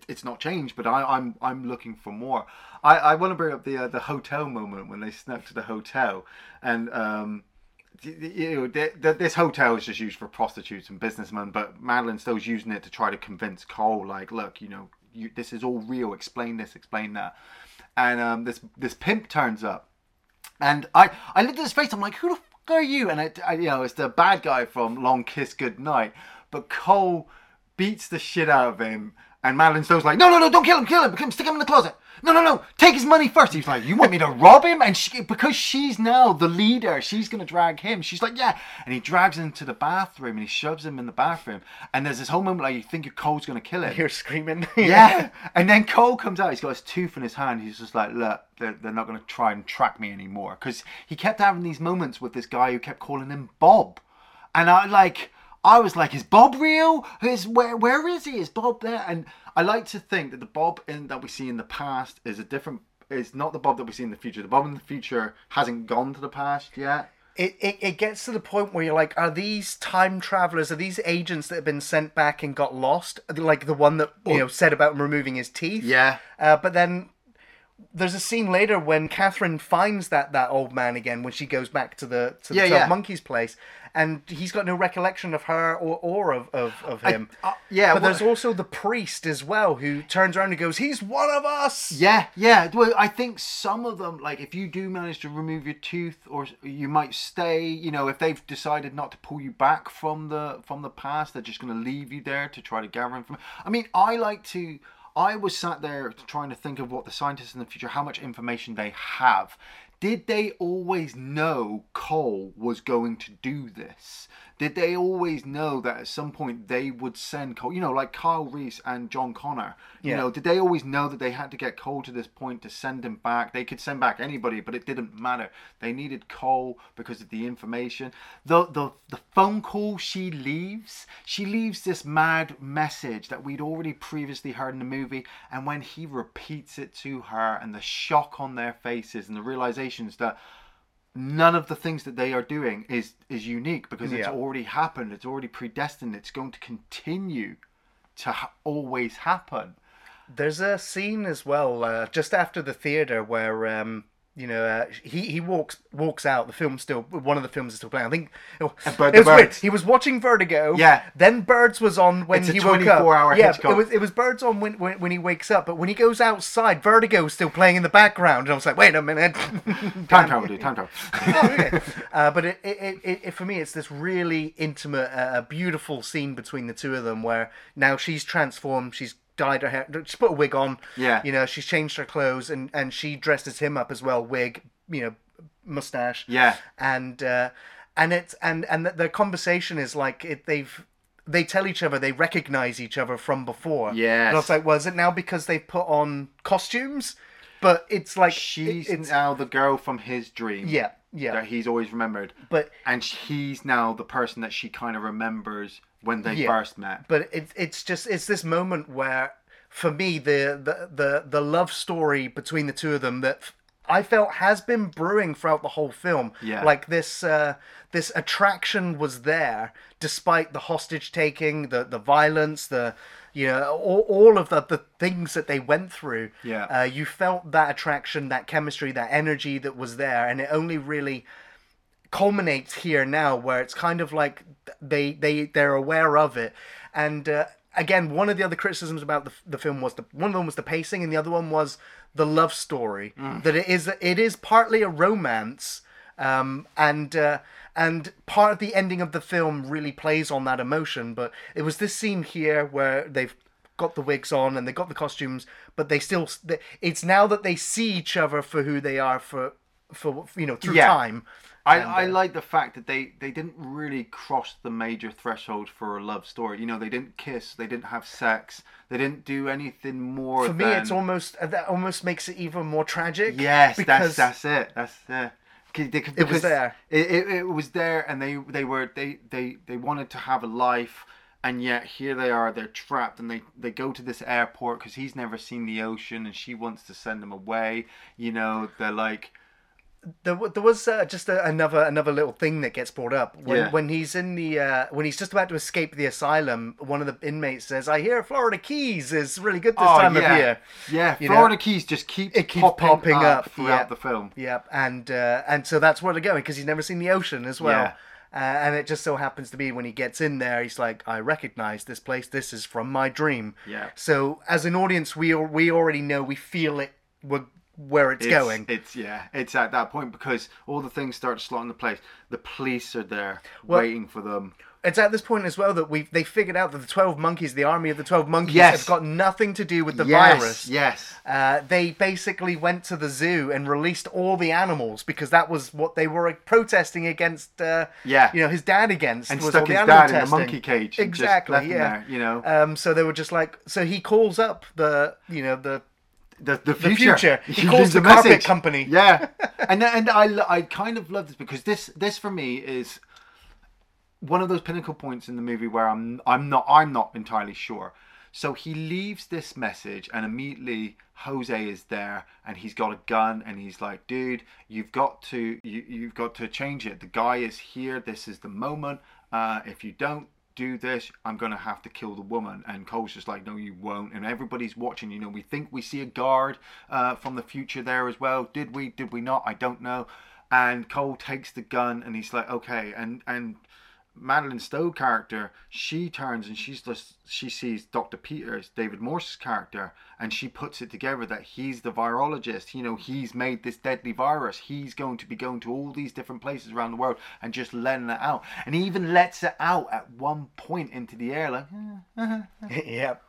it's not changed, but I, I'm I'm looking for more. I, I want to bring up the uh, the hotel moment when they snuck to the hotel, and um, you know the, the, this hotel is just used for prostitutes and businessmen, but Madeline Stowe's using it to try to convince Cole, like, look, you know, you, this is all real. Explain this, explain that, and um, this this pimp turns up, and I I looked at his face. I'm like, who the fuck are you? And I, I you know it's the bad guy from Long Kiss Goodnight, but Cole beats the shit out of him. And Madeline Stowe's like, no, no, no, don't kill him, kill him, kill him, stick him in the closet. No, no, no, take his money first. He's like, you want me to rob him? And she, because she's now the leader, she's going to drag him. She's like, yeah. And he drags him to the bathroom and he shoves him in the bathroom. And there's this whole moment like, you think Cole's going to kill him. You're screaming. Yeah. And then Cole comes out. He's got his tooth in his hand. He's just like, look, they're, they're not going to try and track me anymore. Because he kept having these moments with this guy who kept calling him Bob. And I like... I was like, is Bob real? Is, where, where is he? Is Bob there? And I like to think that the Bob in, that we see in the past is a different... It's not the Bob that we see in the future. The Bob in the future hasn't gone to the past yet. It, it it gets to the point where you're like, are these time travelers, are these agents that have been sent back and got lost? Like the one that you know said about him removing his teeth? Yeah. Uh, but then... There's a scene later when Catherine finds that, that old man again when she goes back to the to yeah, the yeah. Monkey's place, and he's got no recollection of her or, or of, of, of him. I, uh, yeah, but well, there's also the priest as well who turns around and goes, "He's one of us." Yeah, yeah. Well, I think some of them, like if you do manage to remove your tooth, or you might stay. You know, if they've decided not to pull you back from the from the past, they're just going to leave you there to try to gather information. I mean, I like to. I was sat there trying to think of what the scientists in the future, how much information they have. Did they always know Cole was going to do this? Did they always know that at some point they would send Cole, you know, like Kyle Reese and John Connor, you yeah. know, did they always know that they had to get Cole to this point to send him back? They could send back anybody, but it didn't matter. They needed Cole because of the information. The, the, the phone call she leaves, she leaves this mad message that we'd already previously heard in the movie. And when he repeats it to her and the shock on their faces and the realization that none of the things that they are doing is is unique because it's yeah. already happened, it's already predestined, it's going to continue to ha- always happen. There's a scene as well uh, just after the theater where um you know uh, he he walks walks out. The film's still one of the films is still playing. I think oh, Bird, it was weird. He was watching Vertigo. Yeah. Then Birds was on when it's he woke up. Hour yeah. Hitchcock. It was it was Birds on when, when when he wakes up. But when he goes outside, Vertigo's still playing in the background. And I was like, wait a minute. time travel, dude. Time travel. oh, okay. uh, but it it, it it for me, it's this really intimate, uh, beautiful scene between the two of them where now she's transformed. She's dyed her hair, she's put a wig on, yeah, you know, she's changed her clothes, and and she dresses him up as well, wig, you know, mustache, yeah, and uh and it's and and the, the conversation is like it they've they tell each other they recognize each other from before, yeah, and I was like, well, is it now because they put on costumes? But it's like she's it, it's, now the girl from his dream, yeah yeah that he's always remembered, but and he's now the person that she kind of remembers when they yeah, first met. But it's it's just it's this moment where, for me, the, the the the love story between the two of them that I felt has been brewing throughout the whole film. Yeah. Like this uh, this attraction was there despite the hostage taking, the the violence, the you know all, all of the, the things that they went through. Yeah. Uh, you felt that attraction, that chemistry, that energy that was there, and it only really culminates here now where it's kind of like they they they're aware of it. And uh, again, one of the other criticisms about the the film was the one of them was the pacing, and the other one was the love story. Mm. That it is it is partly a romance, um, and uh, and part of the ending of the film really plays on that emotion. But it was this scene here where they've got the wigs on and they got the costumes, but they still they, it's now that they see each other for who they are for for you know through yeah. time. I, and, uh, I like the fact that they, they didn't really cross the major threshold for a love story. You know, they didn't kiss, they didn't have sex, they didn't do anything more. For me, than... it's almost that almost makes it even more tragic. Yes, that's that's it. That's it. Because it was there. It, it, it was there, and they they were they, they, they wanted to have a life, and yet here they are. They're trapped, and they, they go to this airport because he's never seen the ocean, and she wants to send him away. You know, they're like. There, there was uh, just a, another another little thing that gets brought up when yeah. when he's in the uh, when he's just about to escape the asylum. One of the inmates says, "I hear Florida Keys is really good this oh, time yeah. of year." Yeah, you Florida know? Keys just keep it keeps popping, popping up, up throughout yep. the film. Yep, and uh, and so that's where they're going because he's never seen the ocean as well. Yeah. Uh, and it just so happens to be when he gets in there, he's like, I recognize this place. This is from my dream. Yeah. So as an audience, we we already know, we feel it. We're where it's, it's going. It's yeah. It's at that point because all the things start slotting the place. The police are there well, waiting for them. It's at this point as well that we they figured out that the twelve monkeys, the army of the twelve monkeys, yes. have got nothing to do with the yes, virus. Yes. Uh, they basically went to the zoo and released all the animals because that was what they were protesting against. Uh, yeah. You know, his dad against and was stuck all the his animal dad testing. In a monkey cage. Exactly. And just left yeah. him there, you know. Um. So they were just like. So he calls up the you know the. The, the future. The future. He, he calls the carpet message. Company. Yeah, and and I, I kind of love this because this this for me is one of those pinnacle points in the movie where I'm I'm not I'm not entirely sure. So he leaves this message, and immediately Jose is there, and he's got a gun, and he's like, "Dude, you've got to you you've got to change it. The guy is here. This is the moment. Uh, if you don't do this, I'm gonna have to kill the woman." And Cole's just like, "No, you won't." And everybody's watching. You know, we think we see a guard uh, from the future there as well. Did we? Did we not? I don't know. And Cole takes the gun, and he's like, "Okay." And and Madeline Stowe character, she turns and she's just she sees Doctor Peters, David Morse's character, and she puts it together that he's the virologist. You know, he's made this deadly virus. He's going to be going to all these different places around the world and just letting it out. And he even lets it out at one point into the air, like, yep.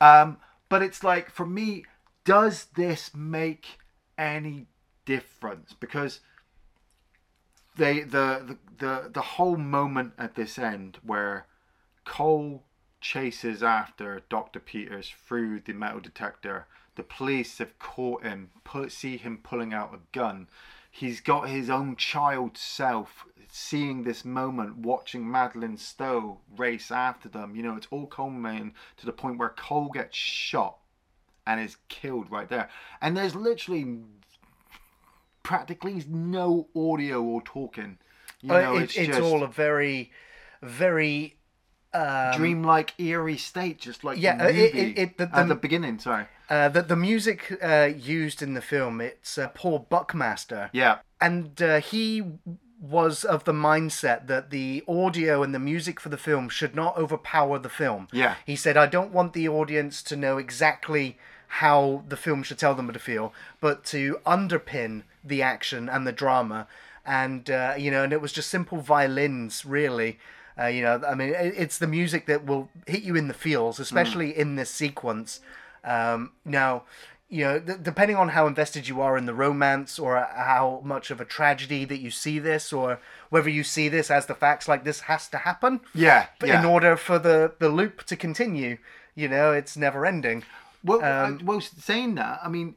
Um, but it's like, for me, does this make any difference? Because They the, the, the, the whole moment at this end where Cole chases after Doctor Peters through the metal detector, the police have caught him, put, see him pulling out a gun. He's got his own child self seeing this moment, watching Madeline Stowe race after them. You know, it's all culminating to the point where Cole gets shot and is killed right there. And there's literally practically no audio or talking. You know, it, it's, it's just all a very, very um, dreamlike, eerie state, just like yeah, the movie it, it, it, the, the, at the beginning. Sorry, uh, the the music uh, used in the film, it's uh, Paul Buckmaster. Yeah, and uh, he was of the mindset that the audio and the music for the film should not overpower the film. Yeah, he said, "I don't want the audience to know exactly how the film should tell them to feel, but to underpin the action and the drama." And, uh, you know, and it was just simple violins, really. Uh, you know, I mean, it's the music that will hit you in the feels, especially mm. in this sequence. Um, now, you know, th- depending on how invested you are in the romance or how much of a tragedy that you see this, or whether you see this as the facts, like this has to happen. Yeah. yeah. In order for the, the loop to continue, you know, it's never ending. Well, um, well, saying that, I mean,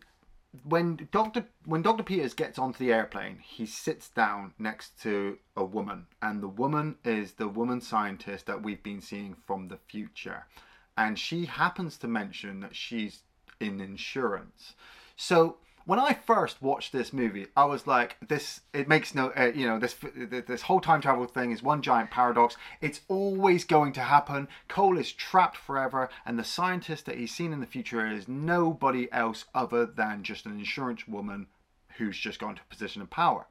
when Doctor when Doctor Peters gets onto the airplane, he sits down next to a woman, and the woman is the woman scientist that we've been seeing from the future, and she happens to mention that she's in insurance. So when I first watched this movie, I was like, "This it makes no, uh, you know, this this whole time travel thing is one giant paradox. It's always going to happen. Cole is trapped forever, and the scientist that he's seen in the future is nobody else other than just an insurance woman who's just gone to a position of power."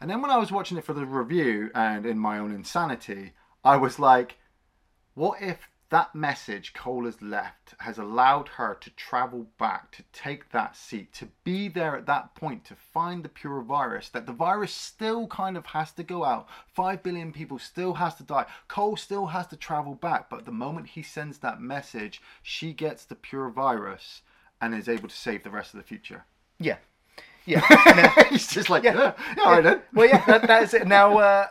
And then when I was watching it for the review and in my own insanity, I was like, "What if that message Cole has left has allowed her to travel back, to take that seat, to be there at that point, to find the pure virus, that the virus still kind of has to go out. Five billion people still has to die. Cole still has to travel back. But the moment he sends that message, she gets the pure virus and is able to save the rest of the future." Yeah. Yeah. He's just like, yeah. yeah. All right, then. Well, yeah, that, that is it. Now, uh,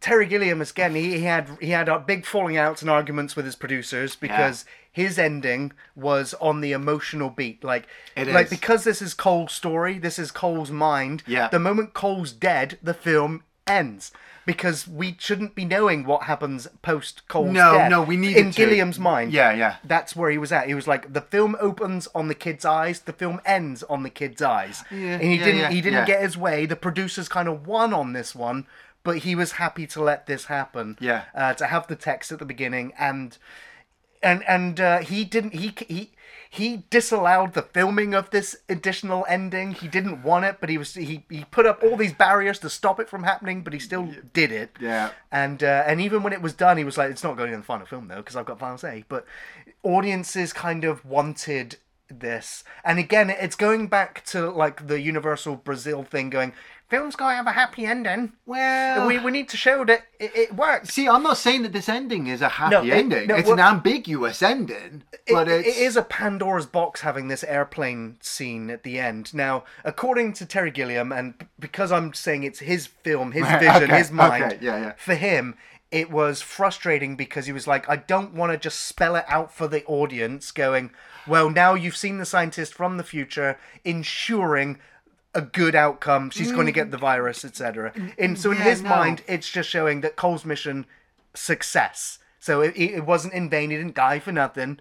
Terry Gilliam, again, he, he had he had big falling outs and arguments with his producers because yeah. his ending was on the emotional beat. Like, it like is. Because this is Cole's story, this is Cole's mind, yeah. the moment Cole's dead, the film ends. Because we shouldn't be knowing what happens post Cole's no, death. No, no, we needed In to. Gilliam's mind. Yeah, yeah. That's where he was at. He was like, the film opens on the kid's eyes, the film ends on the kid's eyes. Yeah, and he yeah, didn't, yeah, he didn't yeah. get his way. The producers kind of won on this one. But he was happy to let this happen. Yeah. Uh, to have the text at the beginning, and and and uh, he didn't. He he he disallowed the filming of this additional ending. He didn't want it, but he was he, he put up all these barriers to stop it from happening. But he still did it. Yeah. And uh, and even when it was done, he was like, "It's not going in the final film though, because I've got final say." But audiences kind of wanted this, and again, it's going back to like the Universal Brazil thing, going. Film's got to have a happy ending. Well... We we need to show that it, it works. See, I'm not saying that this ending is a happy no, it, ending. No, it's well, an ambiguous ending, it, but it's... It is a Pandora's box having this airplane scene at the end. Now, according to Terry Gilliam, and because I'm saying it's his film, his vision, okay, his mind, okay, yeah, yeah. for him... It was frustrating because he was like, I don't want to just spell it out for the audience going, well, now you've seen the scientist from the future ensuring a good outcome. She's mm. going to get the virus, et cetera. And so in yeah, his no. mind, it's just showing that Cole's mission, success. So it, it wasn't in vain. He didn't die for nothing.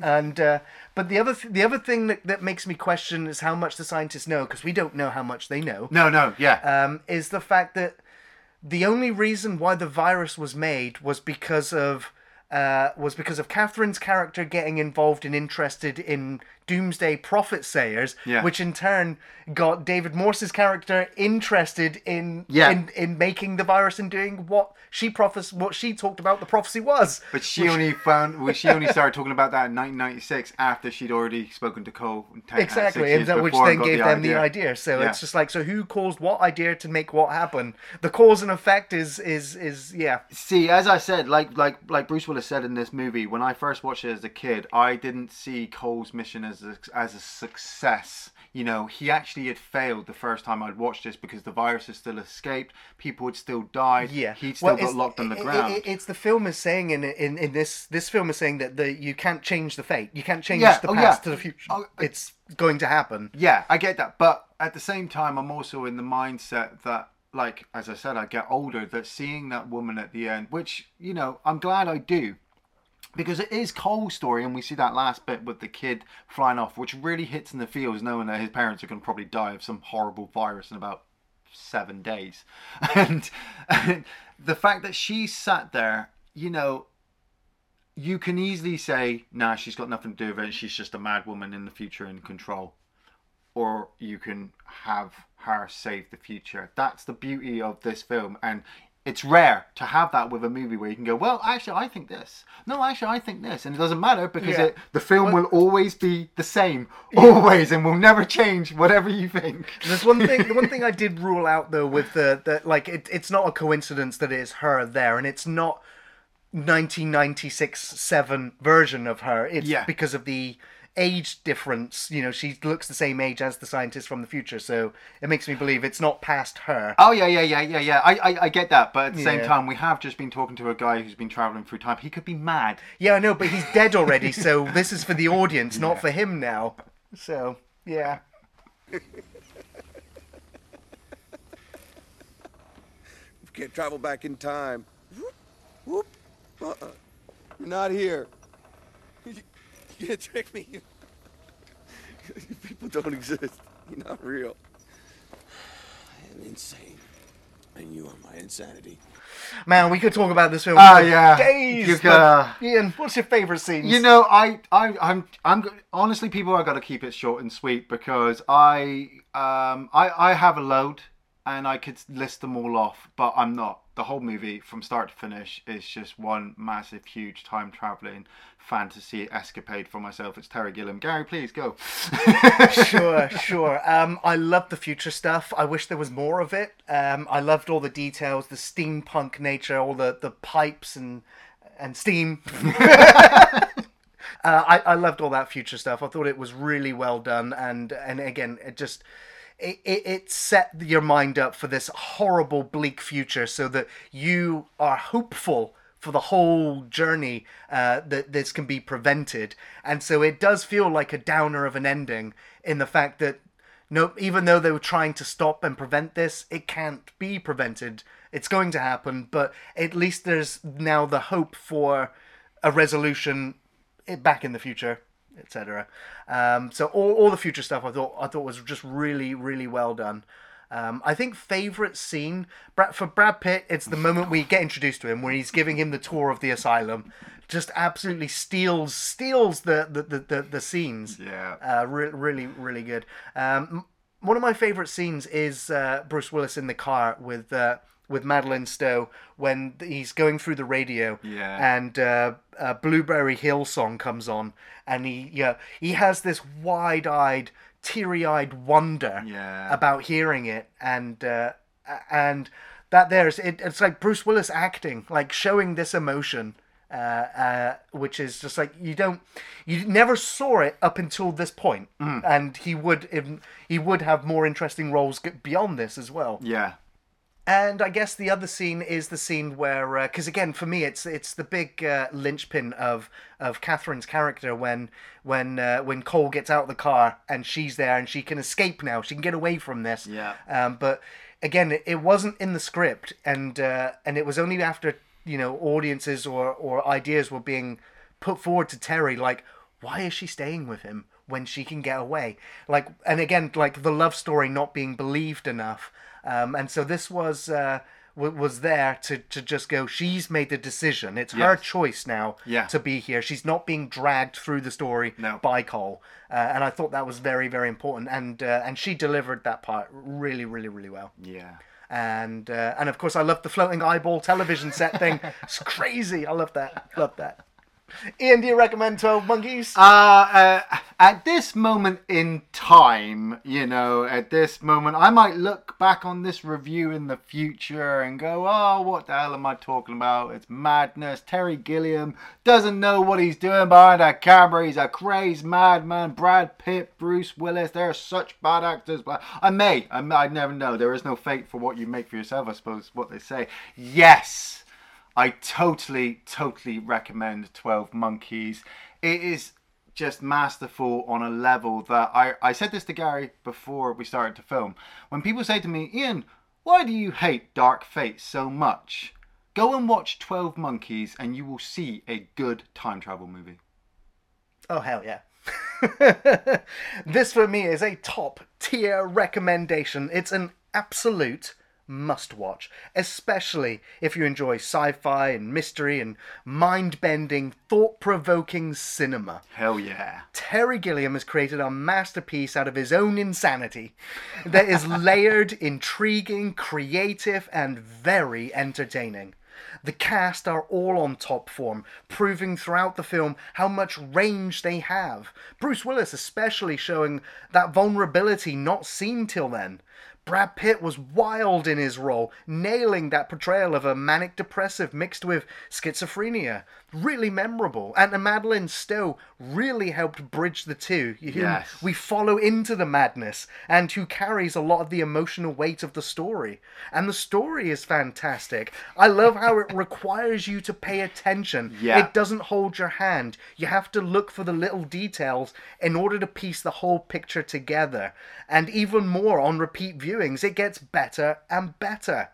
And uh, but the other th- the other thing that, that makes me question is how much the scientists know, because we don't know how much they know. No, no, yeah. Um, is the fact that the only reason why the virus was made was because of uh, was because of Catherine's character getting involved and interested in doomsday prophet sayers, yeah. which in turn got David Morse's character interested in, yeah. in in making the virus and doing what she prophes- what she talked about the prophecy was. But she which... only found well, she only started talking about that in nineteen ninety-six after she'd already spoken to Cole. Ten, exactly, and that, which then gave the them idea. the idea. So yeah. it's just like, so who caused what idea to make what happen? The cause and effect is is is yeah. See, as I said, like like like Bruce Willis said in this movie, when I first watched it as a kid, I didn't see Cole's mission as a, as a success. You know, he actually had failed the first time I'd watched this because the virus had still escaped, people had still died, yeah. he'd still well, got locked on the it, ground. It, it, it's the film is saying in in in this this film is saying that the you can't change the fate, you can't change yeah. the past oh, yeah. to the future. Oh, it's going to happen. Yeah, I get that, but at the same time, I'm also in the mindset that, like, as I said, I get older, that seeing that woman at the end, which, you know, I'm glad I do, because it is Cole's story, and we see that last bit with the kid flying off, which really hits in the feels, knowing that his parents are going to probably die of some horrible virus in about seven days. And, and the fact that she sat there, you know, you can easily say, nah, she's got nothing to do with it, she's just a mad woman in the future in control. Or you can have her save the future. That's the beauty of this film. And it's rare to have that with a movie where you can go, well, actually, I think this. No, actually, I think this. And it doesn't matter because yeah. it, the film well, will always be the same. Yeah. Always. And will never change, whatever you think. There's one thing The one thing I did rule out, though, with the... the like, it, it's not a coincidence that it is her there. And it's not nineteen ninety-six seven version of her. It's yeah. because of the... age difference. You know, she looks the same age as the scientist from the future, so it makes me believe it's not past her. Oh yeah, yeah, yeah, yeah, yeah. I, I, I get that, but at the yeah. same time, we have just been talking to a guy who's been traveling through time. He could be mad. Yeah, I know, but he's dead already. So this is for the audience, yeah. not for him now. So yeah. We can't travel back in time. Whoop, whoop. Uh-uh. You're not here. You can't trick me. You people don't exist. You're not real. I am insane. And you are my insanity. Man, we could talk about this film. Oh, yeah. Days. Uh, Ian, what's your favourite scenes? You know, I, I, I'm, I'm. Honestly, people, I got to keep it short and sweet because I, um, I, I have a load, and I could list them all off, but I'm not. The whole movie, from start to finish, is just one massive, huge time-travelling fantasy escapade for myself. It's Terry Gilliam. Gary, please, go. sure, sure. Um, I love the future stuff. I wish there was more of it. Um, I loved all the details, the steampunk nature, all the, the pipes and, and steam. uh, I, I loved all that future stuff. I thought it was really well done. And, and again, it just... it, it, it set your mind up for this horrible, bleak future so that you are hopeful for the whole journey uh, that this can be prevented. And so it does feel like a downer of an ending in the fact that, no, even though they were trying to stop and prevent this, it can't be prevented. It's going to happen, but at least there's now the hope for a resolution back in the future, et cetera. Um, so all, all the future stuff I thought I thought was just really, really well done. Um, I think favourite scene, for Brad Pitt, it's the moment we get introduced to him, where he's giving him the tour of the asylum. Just absolutely steals steals the the, the, the, the scenes. Yeah. Uh, re- really, really good. Um, one of my favourite scenes is uh, Bruce Willis in the car with uh, with Madeline Stowe when he's going through the radio. Yeah. And uh, a Blueberry Hill song comes on, and he yeah he has this wide-eyed, teary-eyed wonder yeah. about hearing it, and uh, and that there is it, it's like Bruce Willis acting, like showing this emotion, uh, uh, which is just like you don't you never saw it up until this point, mm. and he would he would have more interesting roles beyond this as well. Yeah, and I guess the other scene is the scene where because uh, again for me it's it's the big uh, linchpin of. of Catherine's character when when uh, when Cole gets out of the car and she's there and she can escape now. She can get away from this. Yeah. Um, but again, it, it wasn't in the script, and uh, and it was only after, you know, audiences or, or ideas were being put forward to Terry, like, why is she staying with him when she can get away? Like, and again, like the love story not being believed enough. Um, and so this was... Uh, was there to, to just go, she's made the decision. It's yes. her choice now yeah. to be here. She's not being dragged through the story no. by Cole. Uh, and I thought that was very, very important. And uh, and she delivered that part really, really, really well. Yeah. And, uh, and of course, I loved the floating eyeball television set thing. It's crazy. I love that. Love that. Ian, do you recommend twelve Monkeys? Uh, uh, at this moment in time, you know, at this moment, I might look back on this review in the future and go, oh, what the hell am I talking about? It's madness. Terry Gilliam doesn't know what he's doing behind a camera. He's a crazed madman. Brad Pitt, Bruce Willis, they're such bad actors. I may, I may, I never know. There is no fate for what you make for yourself, I suppose, what they say. Yes. I totally, totally recommend twelve Monkeys. It is just masterful on a level that... I, I said this to Gary before we started to film. When people say to me, Ian, why do you hate Dark Fate so much? Go and watch twelve Monkeys and you will see a good time travel movie. Oh, hell yeah. This for me is a top tier recommendation. It's an absolute... must watch, especially if you enjoy sci-fi and mystery and mind-bending, thought-provoking cinema. Hell yeah. Terry Gilliam has created a masterpiece out of his own insanity that is layered, intriguing, creative, and very entertaining. The cast are all on top form, proving throughout the film how much range they have. Bruce Willis especially showing that vulnerability not seen till then. Brad Pitt was wild in his role, nailing that portrayal of a manic depressive mixed with schizophrenia. Really memorable. And Madeline Stowe really helped bridge the two. Yes. We follow into the madness and who carries a lot of the emotional weight of the story. And the story is fantastic. I love how it requires you to pay attention. Yeah. It doesn't hold your hand. You have to look for the little details in order to piece the whole picture together. And even more on repeat viewing. It gets better and better.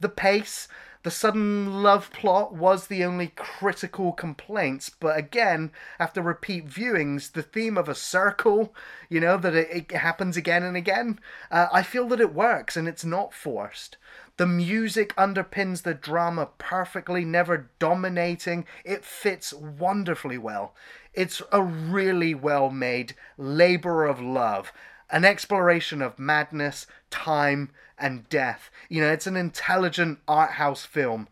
The pace, the sudden love plot was the only critical complaints, but again, after repeat viewings, the theme of a circle, you know, that it, it happens again and again, uh, I feel that it works and it's not forced. The music underpins the drama perfectly, never dominating. It fits wonderfully well. It's a really well-made labor of love. An exploration of madness, time, and death. You know, it's an intelligent art house film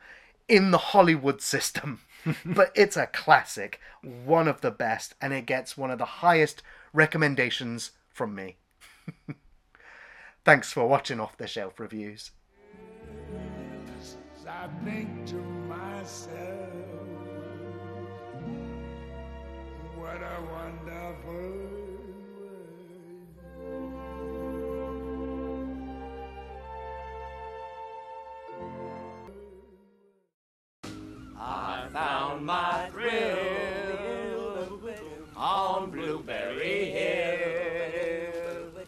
in the Hollywood system. But it's a classic, one of the best, and it gets one of the highest recommendations from me. Thanks for watching Off the Shelf Reviews. Yes, I think to myself, what a wonderful... my